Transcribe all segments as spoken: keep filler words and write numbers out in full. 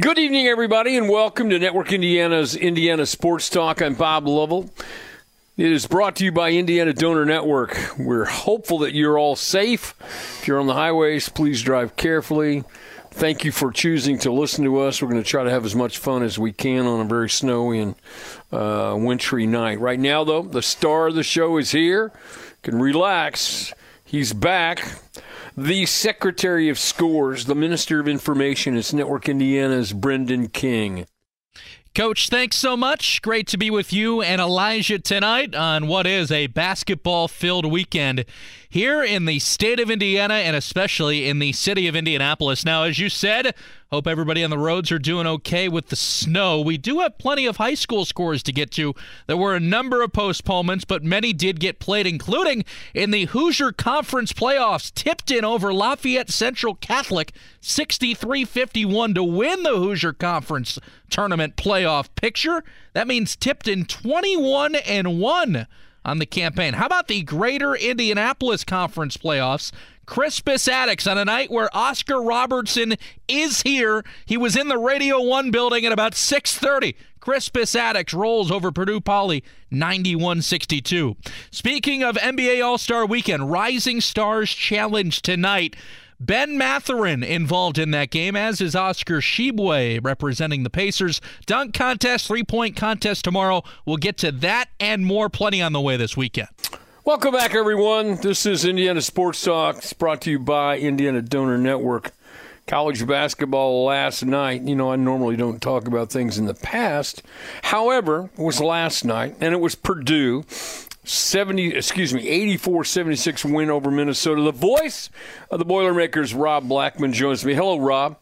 Good evening, everybody, and welcome to Network Indiana's Indiana Sports Talk. I'm Bob Lovell. It is brought to you by Indiana Donor Network. We're hopeful that you're all safe. If you're on the highways, please drive carefully. Thank you for choosing to listen to us. We're going to try to have as much fun as we can on a very snowy and uh, wintry night. Right now, though, the star of the show is here. You can relax. He's back. The Secretary of Scores, the Minister of Information at Network Indiana's Brendan King. Coach, thanks so much. Great to be with you and Elijah tonight on what is a basketball-filled weekend here in the state of Indiana and especially in the city of Indianapolis. Now, as you said, hope everybody on the roads are doing okay with the snow. We do have plenty of high school scores to get to. There were a number of postponements, but many did get played, including in the Hoosier Conference playoffs. Tipton over Lafayette Central Catholic, sixty-three fifty-one to win the Hoosier Conference tournament playoff picture. That means Tipton twenty-one and one on the campaign. How about the Greater Indianapolis Conference playoffs? Crispus Attucks on a night where Oscar Robertson is here. He was in the Radio one building at about six thirty. Crispus Attucks rolls over Purdue Poly ninety-one sixty-two. Speaking of N B A All-Star Weekend, Rising Stars Challenge tonight. Ben Mathurin involved in that game, as is Oscar Tshiebwe representing the Pacers. Dunk contest, three-point contest tomorrow. We'll get to that and more. Plenty on the way this weekend. Welcome back, everyone. This is Indiana Sports Talk. It's brought to you by Indiana Donor Network. College basketball last night. You know, I normally don't talk about things in the past. However, it was last night, and it was Purdue. seventy, excuse me, eighty-four seventy-six win over Minnesota. The voice of the Boilermakers, Rob Blackman, joins me. Hello, Rob.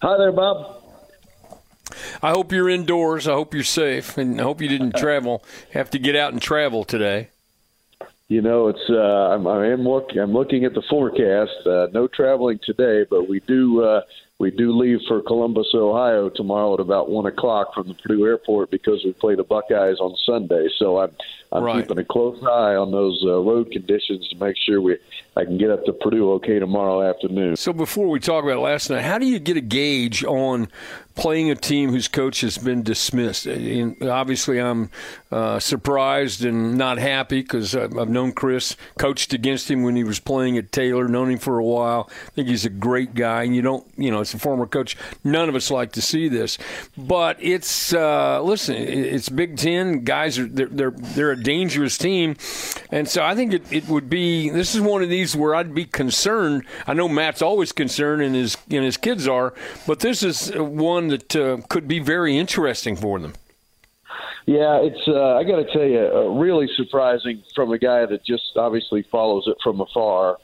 Hi there, Bob. I hope you're indoors. I hope you're safe, and I hope you didn't travel. Have to get out and travel today. You know, it's uh, I'm I am looking I'm looking at the forecast. Uh, no traveling today, but we do uh, we do leave for Columbus, Ohio tomorrow at about one o'clock from the Purdue Airport because we play the Buckeyes on Sunday. So I'm I'm right. keeping a close eye on those uh, road conditions to make sure we I can get up to Purdue okay tomorrow afternoon. So before we talk about last night, how do you get a gauge on playing a team whose coach has been dismissed? And obviously, I'm uh, surprised and not happy because I've known Chris, coached against him when he was playing at Taylor, known him for a while. I think he's a great guy, and you don't, you know, it's a former coach. None of us like to see this, but it's uh, listen, it's Big Ten guys are they're they're, they're a dangerous team, and so I think it, it would be this is one of these where I'd be concerned. I know Matt's always concerned, and his and his kids are, but this is one that uh, could be very interesting for them. Yeah, it's uh, I got to tell you, uh, really surprising from a guy that just obviously follows it from afar.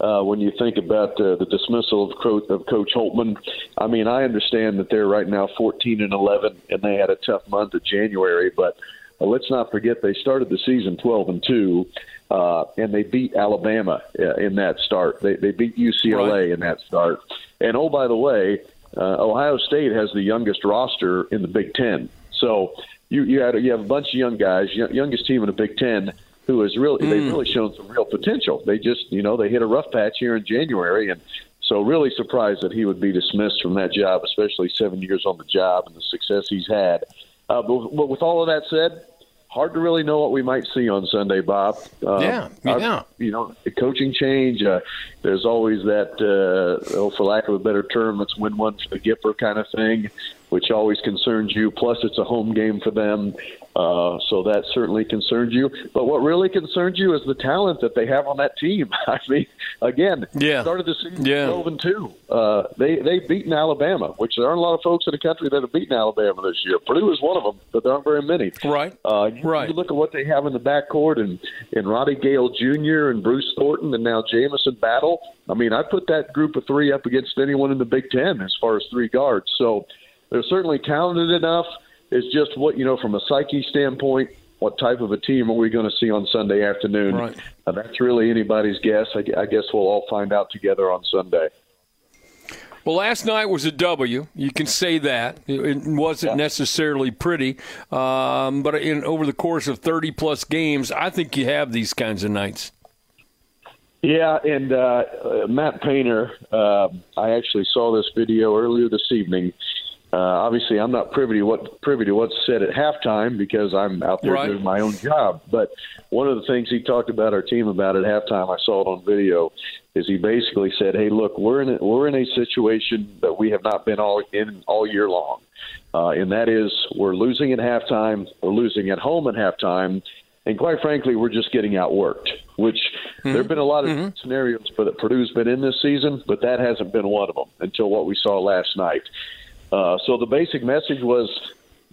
Uh, when you think about uh, the dismissal of, Co- of Coach Holtman, I mean, I understand that they're right now fourteen and eleven, and they had a tough month of January. But uh, let's not forget they started the season twelve and two, uh, and they beat Alabama uh, in that start. They, they beat U C L A right. in that start. And oh, by the way. Uh, Ohio State has the youngest roster in the Big Ten, so you you, had, you have a bunch of young guys, young, youngest team in the Big Ten, who has really mm. they've really shown some real potential. They just you know they hit a rough patch here in January, and so really surprised that he would be dismissed from that job, especially seven years on the job and the success he's had. Uh, but, but with all of that said, hard to really know what we might see on Sunday, Bob. Uh, yeah, yeah. Our, you know, the coaching change. Uh, there's always that, uh, oh, for lack of a better term, let's win one for the Gipper kind of thing, which always concerns you. Plus, it's a home game for them, uh, so that certainly concerns you. But what really concerns you is the talent that they have on that team. I mean, again, yeah. started the season yeah. twelve and two. Uh, they they've beaten Alabama, which there aren't a lot of folks in the country that have beaten Alabama this year. Purdue is one of them, but there aren't very many. Right. Uh, Right. You look at what they have in the backcourt and, and Roddy Gale Junior and Bruce Thornton and now Jamison Battle. I mean, I put that group of three up against anyone in the Big Ten as far as three guards. So They're certainly talented enough. It's just what, you know, from a psyche standpoint, what type of a team are we going to see on Sunday afternoon? Right. Uh, that's really anybody's guess. I, I guess we'll all find out together on Sunday. Well, last night was a W. You can say that. It wasn't necessarily pretty. Um, but in over the course of thirty-plus games, I think you have these kinds of nights. Yeah, and uh, Matt Painter, uh, I actually saw this video earlier this evening. Uh, obviously, I'm not privy to, what, privy to what's said at halftime because I'm out there right. doing my own job. But one of the things he talked about our team about at halftime, I saw it on video, is he basically said, hey, look, we're in a, we're in a situation that we have not been all in all year long. Uh, and that is we're losing at halftime, we're losing at home at halftime, and quite frankly, we're just getting outworked, which mm-hmm. there have been a lot of mm-hmm. scenarios for that Purdue's been in this season, but that hasn't been one of them until what we saw last night. Uh, so the basic message was,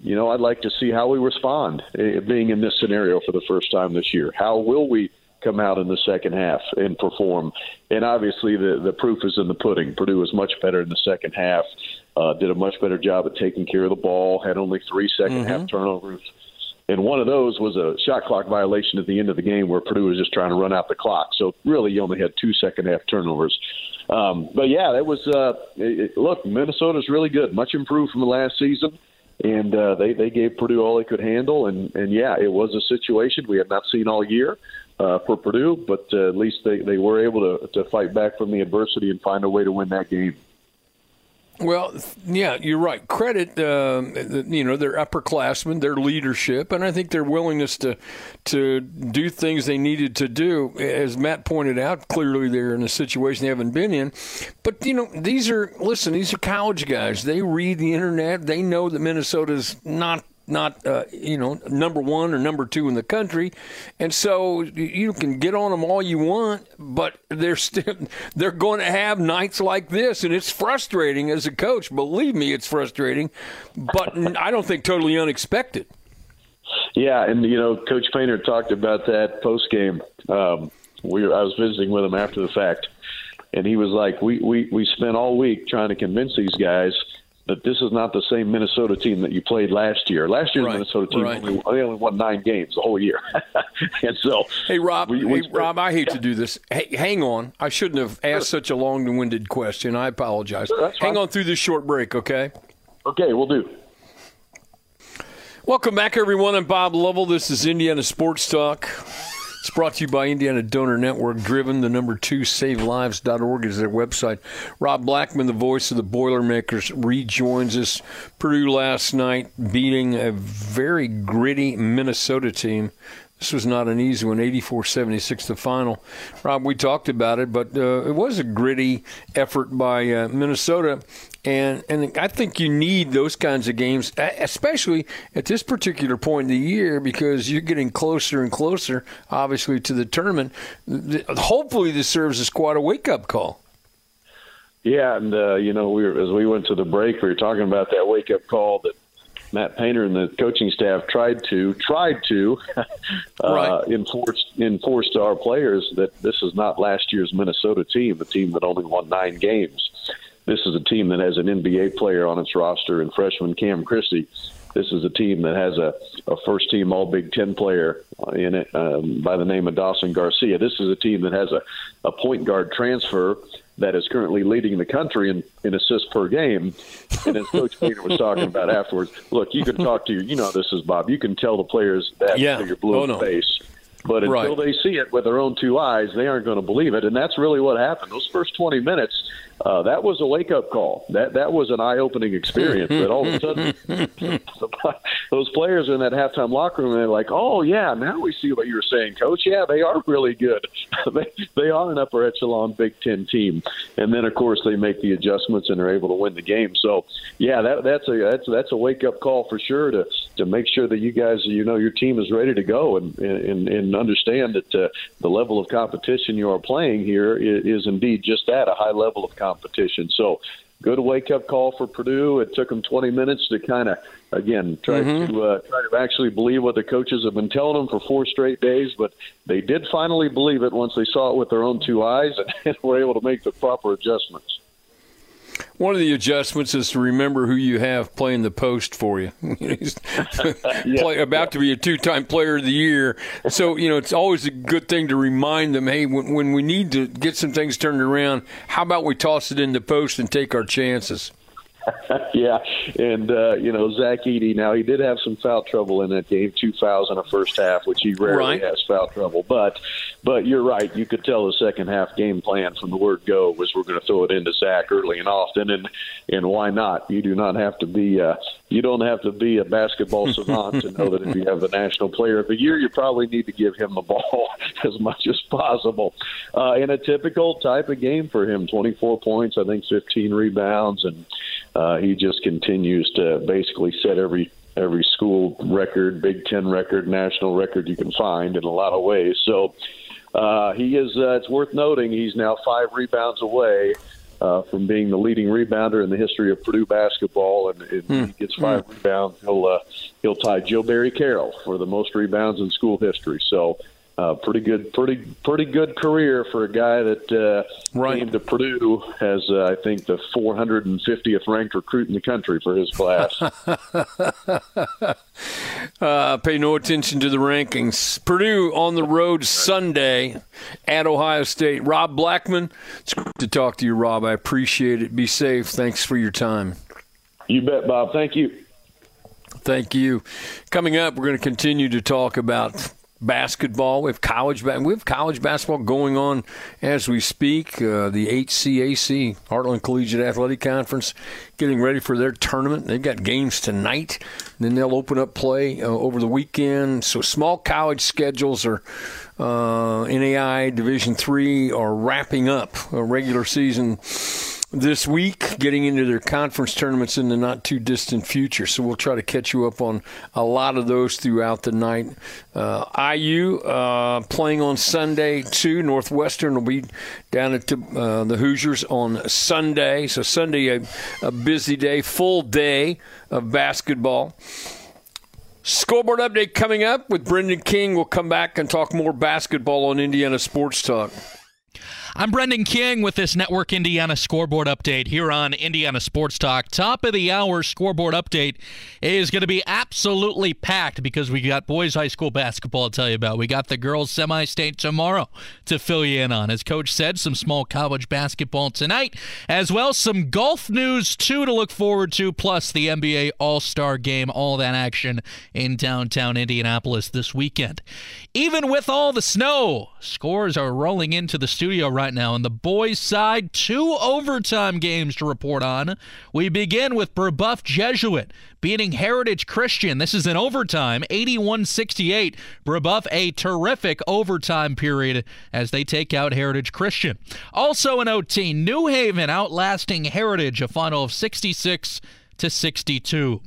you know, I'd like to see how we respond uh, being in this scenario for the first time this year. How will we come out in the second half and perform? And obviously the, the proof is in the pudding. Purdue was much better in the second half, uh, did a much better job at taking care of the ball, had only three second half mm-hmm. turnovers. And one of those was a shot clock violation at the end of the game where Purdue was just trying to run out the clock. So really you only had two second half turnovers. Um, but, yeah, that was uh, – look, Minnesota's really good, much improved from the last season, and uh, they, they gave Purdue all they could handle. And, and, yeah, it was a situation we have not seen all year uh, for Purdue, but uh, at least they, they were able to, to fight back from the adversity and find a way to win that game. Well, yeah, you're right. Credit, um, you know, their upperclassmen, their leadership, and I think their willingness to to do things they needed to do. As Matt pointed out, clearly they're in a situation they haven't been in. But, you know, these are, listen, these are college guys. They read the internet. They know that Minnesota's not, not uh, you know, number one or number two in the country. And so you can get on them all you want, but they're still they're going to have nights like this, and it's frustrating as a coach. Believe me, it's frustrating, but I don't think totally unexpected. Yeah, and, you know, Coach Painter talked about that post-game. Um, we I was visiting with him after the fact, and he was like, we, we, we spent all week trying to convince these guys that this is not the same Minnesota team that you played last year. Last year's right, Minnesota team, right. only, they only won nine games the whole year. And so, hey, Rob, we, we, hey, Rob, I hate yeah. to do this. Hey, hang on. I shouldn't have asked sure. such a long-winded question. I apologize. Sure, hang on through this short break, okay? Okay, we'll do. Welcome back, everyone. I'm Bob Lovell. This is Indiana Sports Talk. It's brought to you by Indiana Donor Network Driven. The number two, save lives dot org is their website. Rob Blackman, the voice of the Boilermakers, rejoins us. Purdue last night beating a very gritty Minnesota team. This was not an easy one, eighty-four seventy-six the final. Rob, we talked about it, but uh, it was a gritty effort by uh, Minnesota. And and I think you need those kinds of games, especially at this particular point in the year, because you're getting closer and closer, obviously, to the tournament. Hopefully this serves as quite a wake-up call. Yeah, and, uh, you know, we were, as we went to the break, we were talking about that wake-up call that Matt Painter and the coaching staff tried to tried to uh, right. enforce enforce to our players that this is not last year's Minnesota team, the team that only won nine games. This is a team that has an N B A player on its roster and freshman Cam Christie. This is a team that has a, a first-team All-Big Ten player in it um, by the name of Dawson Garcia. This is a team that has a, a point guard transfer that is currently leading the country in, in assists per game. And as Coach Painter was talking about afterwards, look, you can talk to your, you know, this is Bob. You can tell the players that yeah. until you're blue oh, in the no. face. But until right. they see it with their own two eyes, they aren't going to believe it. And that's really what happened. Those first twenty minutes, uh, that was a wake-up call. That that was an eye-opening experience. That all of a sudden, those players in that halftime locker room, they're like, oh, yeah, now we see what you were saying, Coach. Yeah, they are really good. they, they are an upper echelon Big Ten team. And then, of course, they make the adjustments and are able to win the game. So, yeah, that, that's a that's, that's a wake-up call for sure to, to make sure that you guys, you know, your team is ready to go and, and, and And understand that uh, the level of competition you are playing here is, is indeed just that, a high level of competition. So good wake-up call for Purdue. It took them twenty minutes to kind of, again, try, mm-hmm. to, uh, try to actually believe what the coaches have been telling them for four straight days. But they did finally believe it once they saw it with their own two eyes and were able to make the proper adjustments. one of the adjustments is to remember who you have playing the post for you. He's yeah. play, about yeah. to be a two-time player of the year. So, you know, it's always a good thing to remind them, hey, when, when we need to get some things turned around, how about we toss it in the post and take our chances? yeah, and, uh, you know, Zach Edey, now he did have some foul trouble in that game, two fouls in the first half, which he rarely right. has foul trouble. But but you're right. You could tell the second half game plan from the word go was we're going to throw it into Zach early and often, and, and why not? You do not have to be uh, you don't have to be a basketball savant to know that if you have the National Player of the Year, you probably need to give him the ball as much as possible. Uh, and a typical type of game for him, twenty-four points, I think fifteen rebounds, and Uh, he just continues to basically set every every school record, Big Ten record, national record you can find in a lot of ways. So uh, he is. Uh, it's worth noting he's now five rebounds away uh, from being the leading rebounder in the history of Purdue basketball, and if mm. he gets five mm. rebounds, he'll uh, he'll tie Joe Barry Carroll for the most rebounds in school history. So. Uh, pretty good, pretty pretty good career for a guy that uh, right. came to Purdue as uh, I think the four hundred fiftieth ranked recruit in the country for his class. uh, pay no attention to the rankings. Purdue on the road Sunday at Ohio State. Rob Blackman, it's good to talk to you, Rob. I appreciate it. Be safe. Thanks for your time. You bet, Bob. Thank you. Thank you. Coming up, we're going to continue to talk about basketball. We have college, we have college basketball going on as we speak. Uh, the H C A C, Heartland Collegiate Athletic Conference, getting ready for their tournament. They've got games tonight. Then they'll open up play uh, over the weekend. So small college schedules are uh, N A I A Division three are wrapping up a regular season this week, getting into their conference tournaments in the not-too-distant future. So we'll try to catch you up on a lot of those throughout the night. Uh, I U uh, playing on Sunday, too. Northwestern will be down at uh, the Hoosiers on Sunday. So Sunday, a, a busy day, full day of basketball. Scoreboard update coming up with Brendan King. We'll come back and talk more basketball on Indiana Sports Talk. I'm Brendan King with this Network Indiana scoreboard update here on Indiana Sports Talk. Top of the hour scoreboard update is going to be absolutely packed because we got boys high school basketball to tell you about. We got the girls semi-state tomorrow to fill you in on. As Coach said, some small college basketball tonight, as well some golf news too to look forward to, plus the N B A All-Star Game, all that action in downtown Indianapolis this weekend. Even with all the snow, scores are rolling into the studio right now. On the boys' side, two overtime games to report on. We begin with Brebeuf Jesuit beating Heritage Christian. This is an overtime, eighty-one sixty-eight. Brebeuf, a terrific overtime period as they take out Heritage Christian. Also in O T, New Haven outlasting Heritage, a final of sixty-six to sixty-two.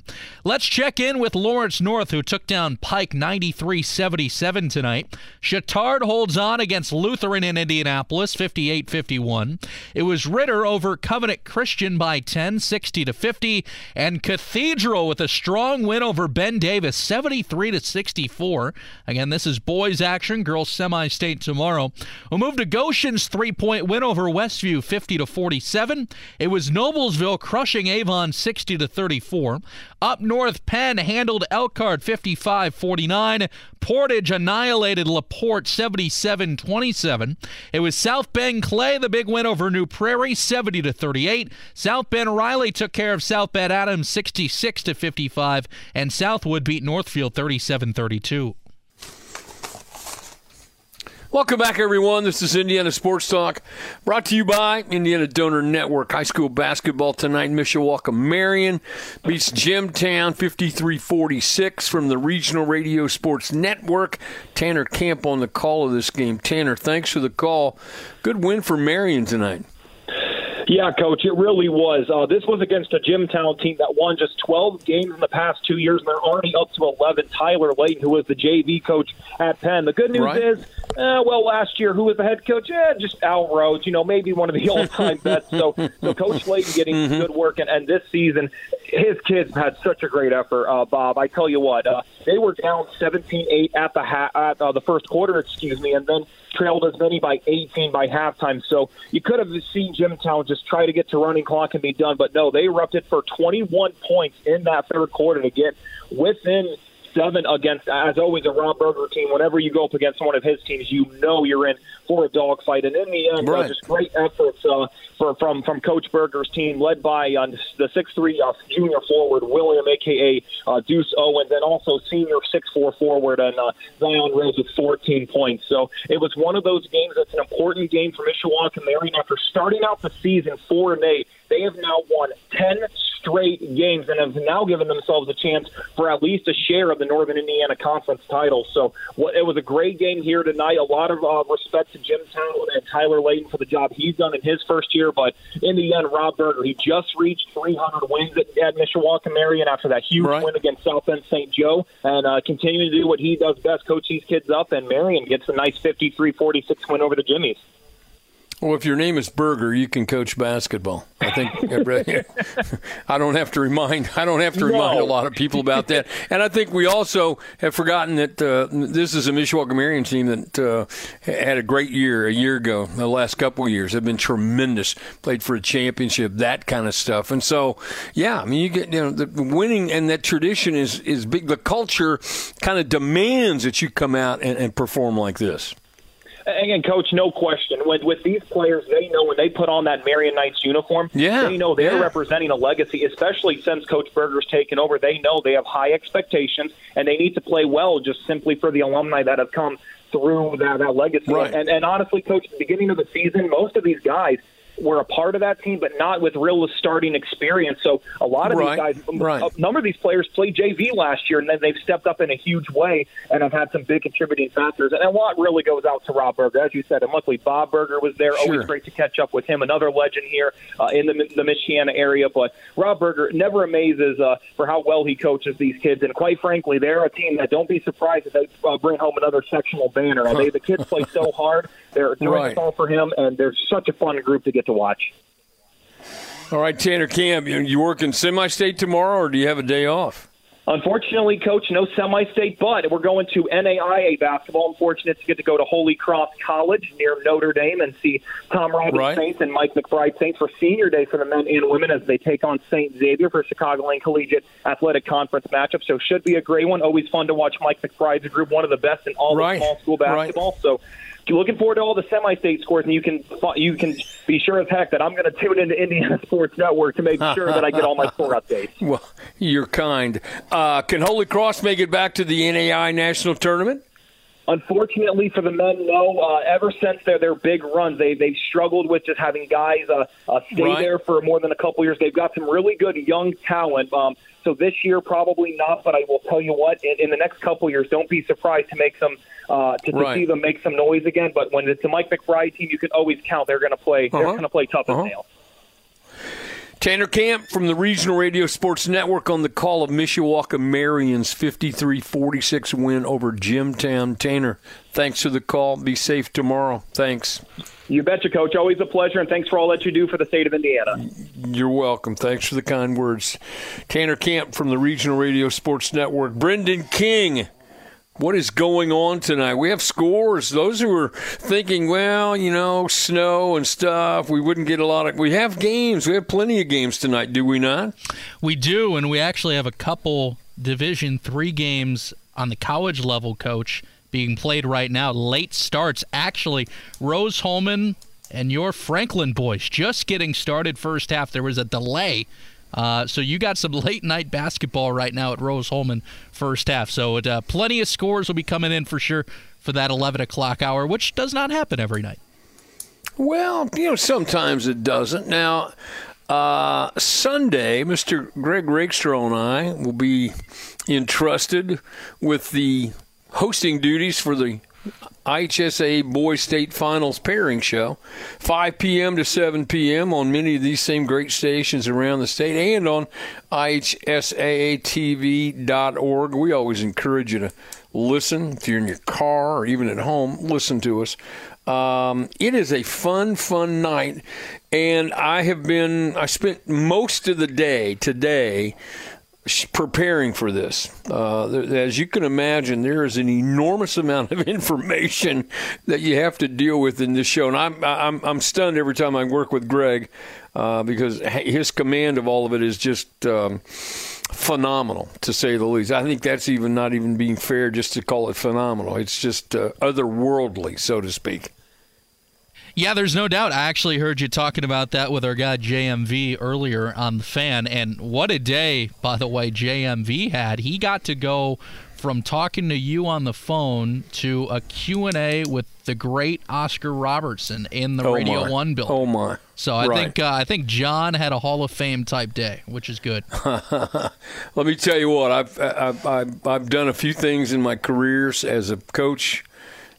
Let's check in with Lawrence North, who took down Pike ninety-three seventy-seven tonight. Chittard holds on against Lutheran in Indianapolis, fifty-eight fifty-one. It was Ritter over Covenant Christian by ten, sixty to fifty, and Cathedral with a strong win over Ben Davis, seventy-three to sixty-four. Again, this is boys action, girls semi-state tomorrow. We'll move to Goshen's three-point win over Westview, fifty to forty-seven. It was Noblesville crushing Avon, sixty to thirty-four. Up North, Penn handled Elkhart fifty-five forty-nine. Portage annihilated LaPorte seventy-seven twenty-seven. It was South Bend Clay, the big win over New Prairie, seventy to thirty-eight. South Bend Riley took care of South Bend Adams sixty-six to fifty-five, and Southwood beat Northfield thirty-seven thirty-two. Welcome back, everyone. This is Indiana Sports Talk, brought to you by Indiana Donor Network. High school basketball tonight. Mishawaka Marion beats Jimtown fifty-three forty-six from the Regional Radio Sports Network. Tanner Camp on the call of this game. Tanner, thanks for the call. Good win for Marion tonight. Yeah, Coach, it really was. Uh, this was against a Jimtown team that won just twelve games in the past two years, and they're already up to eleven. Tyler Layton, who was the J V coach at Penn. The good news right. is, uh, well, last year, who was the head coach? Eh, just Al Rhodes, you know, maybe one of the all-time best. So, so Coach Layton getting mm-hmm. good work, and, and this season, his kids had such a great effort, uh, Bob. I tell you what, uh, they were down seventeen eight at the ha- at uh, the first quarter, excuse me, and then trailed as many by eighteen by halftime. So you could have seen Jimtown just try to get to running clock and be done. But no, they erupted for twenty-one points in that third quarter to get within seven against, as always, a Rob Berger team. Whenever you go up against one of his teams, you know you're in for a dogfight. And in the end, right. uh, just great efforts uh, for, from, from Coach Berger's team, led by uh, the six three uh, junior forward, William, a k a. Uh, Deuce Owens, and also senior six four forward, and uh, Zion Rose with fourteen points. So it was one of those games that's an important game for Mishawaka Marion. After starting out the season four and eight, they have now won ten straight games and have now given themselves a chance for at least a share of the Northern Indiana Conference title. So what, it was a great game here tonight. A lot of uh, respect to Jimtown and Tyler Layton for the job he's done in his first year. But in the end, Rob Berger, he just reached three hundred wins at, at Mishawaka Marion after that huge right. win against South Bend Saint Joe, and uh, continuing to do what he does best, coach these kids up, and Marion gets a nice fifty-three forty-six win over the Jimmies. Well, if your name is Berger, you can coach basketball. I think I don't have to remind I don't have to remind no. a lot of people about that. And I think we also have forgotten that uh, this is a Mishawaka Marion team that uh, had a great year a year ago. The last couple of years have been tremendous. Played for a championship, that kind of stuff. And so, yeah, I mean, you get you know the winning, and that tradition is is big. The culture kind of demands that you come out and, and perform like this. And, Coach, no question. With, with these players, they know when they put on that Marion Knights uniform, yeah, they know they're yeah. representing a legacy, especially since Coach Berger's taken over. They know they have high expectations, and they need to play well just simply for the alumni that have come through that, that legacy. Right. And, and honestly, Coach, at the beginning of the season, most of these guys were a part of that team, but not with real starting experience. So a lot of right. these guys, right. a number of these players played J V last year, and then they've stepped up in a huge way and have had some big contributing factors. And a lot really goes out to Rob Berger, as you said. And luckily, Bob Berger was there. Sure. Always great to catch up with him. Another legend here uh, in the the Michiana area. But Rob Berger never amazes uh, for how well he coaches these kids. And quite frankly, they're a team that don't be surprised if they uh, bring home another sectional banner. Huh. They, the kids play so hard. They're doing right. all for him, and they're such a fun group to get to watch. All right, Tanner Camp, you, you work in semi-state tomorrow, or do you have a day off? Unfortunately, Coach, no semi-state, but we're going to N A I A basketball. I'm fortunate to get to go to Holy Cross College near Notre Dame and see Tom Robbins right. Saints and Mike McBride Saints for senior day for the men and women as they take on Saint Xavier for Chicagoland Collegiate Athletic Conference matchup. So should be a great one. Always fun to watch Mike McBride's group, one of the best in all right. of small school basketball. Right. So looking forward to all the semi-state scores, and you can you can be sure as heck that I'm going to tune into Indiana Sports Network to make sure that I get all my score updates. Well, you're kind. Uh, can Holy Cross make it back to the N A I National Tournament? Unfortunately for the men, no. Uh, ever since their their big run, they they've struggled with just having guys uh, uh, stay right. there for more than a couple years. They've got some really good young talent. Um, So this year, probably not, but I will tell you what, in, in the next couple years, don't be surprised to make some uh, to, to right. see them make some noise again. But when it's the Mike McBride team, you can always count they're going to play. Uh-huh. They're going to play tough as uh-huh. nails. Tanner Camp from the Regional Radio Sports Network on the call of Mishawaka Marion's fifty-three forty-six win over Jimtown. Tanner, thanks for the call. Be safe tomorrow. Thanks. You betcha, Coach. Always a pleasure, and thanks for all that you do for the state of Indiana. You're welcome. Thanks for the kind words. Tanner Camp from the Regional Radio Sports Network. Brendan King. What is going on tonight? We have scores. Those who are thinking, well, you know, snow and stuff, we wouldn't get a lot of – we have games. We have plenty of games tonight, do we not? We do, and we actually have a couple Division three games on the college level, Coach, being played right now. Late starts. Actually, Rose Holman and your Franklin boys just getting started first half. There was a delay. Uh, so you got some late-night basketball right now at Rose Holman first half. So it, uh, plenty of scores will be coming in for sure for that eleven o'clock hour, which does not happen every night. Well, you know, sometimes it doesn't. Now, uh, Sunday, Mister Greg Rakestraw and I will be entrusted with the hosting duties for the I H S A Boys State Finals Pairing Show, five p.m. to seven p.m. on many of these same great stations around the state and on I H S A A T V dot org. We always encourage you to listen. If you're in your car or even at home, listen to us. Um, it is a fun, fun night, and I have been, I spent most of the day today preparing for this. Uh, as you can imagine, there is an enormous amount of information that you have to deal with in this show, and I'm I'm, I'm stunned every time I work with Greg uh, because his command of all of it is just um, phenomenal, to say the least. I think that's even not even being fair just to call it phenomenal. It's just uh, otherworldly, so to speak. Yeah, there's no doubt. I actually heard you talking about that with our guy J M V earlier on The Fan. And what a day, by the way, J M V had. He got to go from talking to you on the phone to a Q and A with the great Oscar Robertson in the oh Radio my. one building. Oh, my. So I, right. think, uh, I think John had a Hall of Fame-type day, which is good. Let me tell you what. I've, I've, I've, I've done a few things in my careers as a coach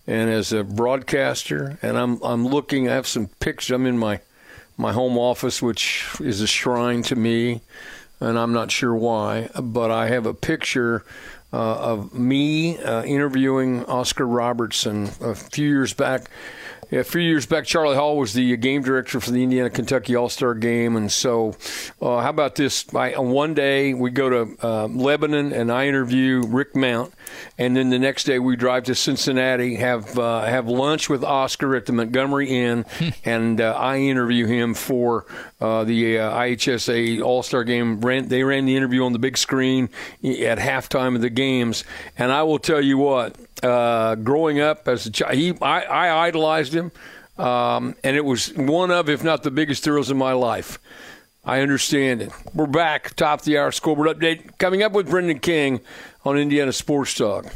and as a broadcaster, and I'm I'm looking. I have some pictures. I'm in my my home office, which is a shrine to me, and I'm not sure why, but I have a picture uh, of me uh, interviewing Oscar Robertson a few years back. A few years back, Charlie Hall was the game director for the Indiana-Kentucky All-Star Game, and so uh, how about this? I, one day we go to uh, Lebanon, and I interview Rick Mount, and then the next day we drive to Cincinnati, have uh, have lunch with Oscar at the Montgomery Inn, and uh, I interview him for uh, the uh, I H S A All-Star Game. Ran, they ran the interview on the big screen at halftime of the games, and I will tell you what. Uh, growing up as a child, he, I, I idolized him, um, and it was one of, if not the biggest thrills of my life. I understand it. We're back, top of the hour scoreboard update. Coming up with Brendan King on Indiana Sports Talk.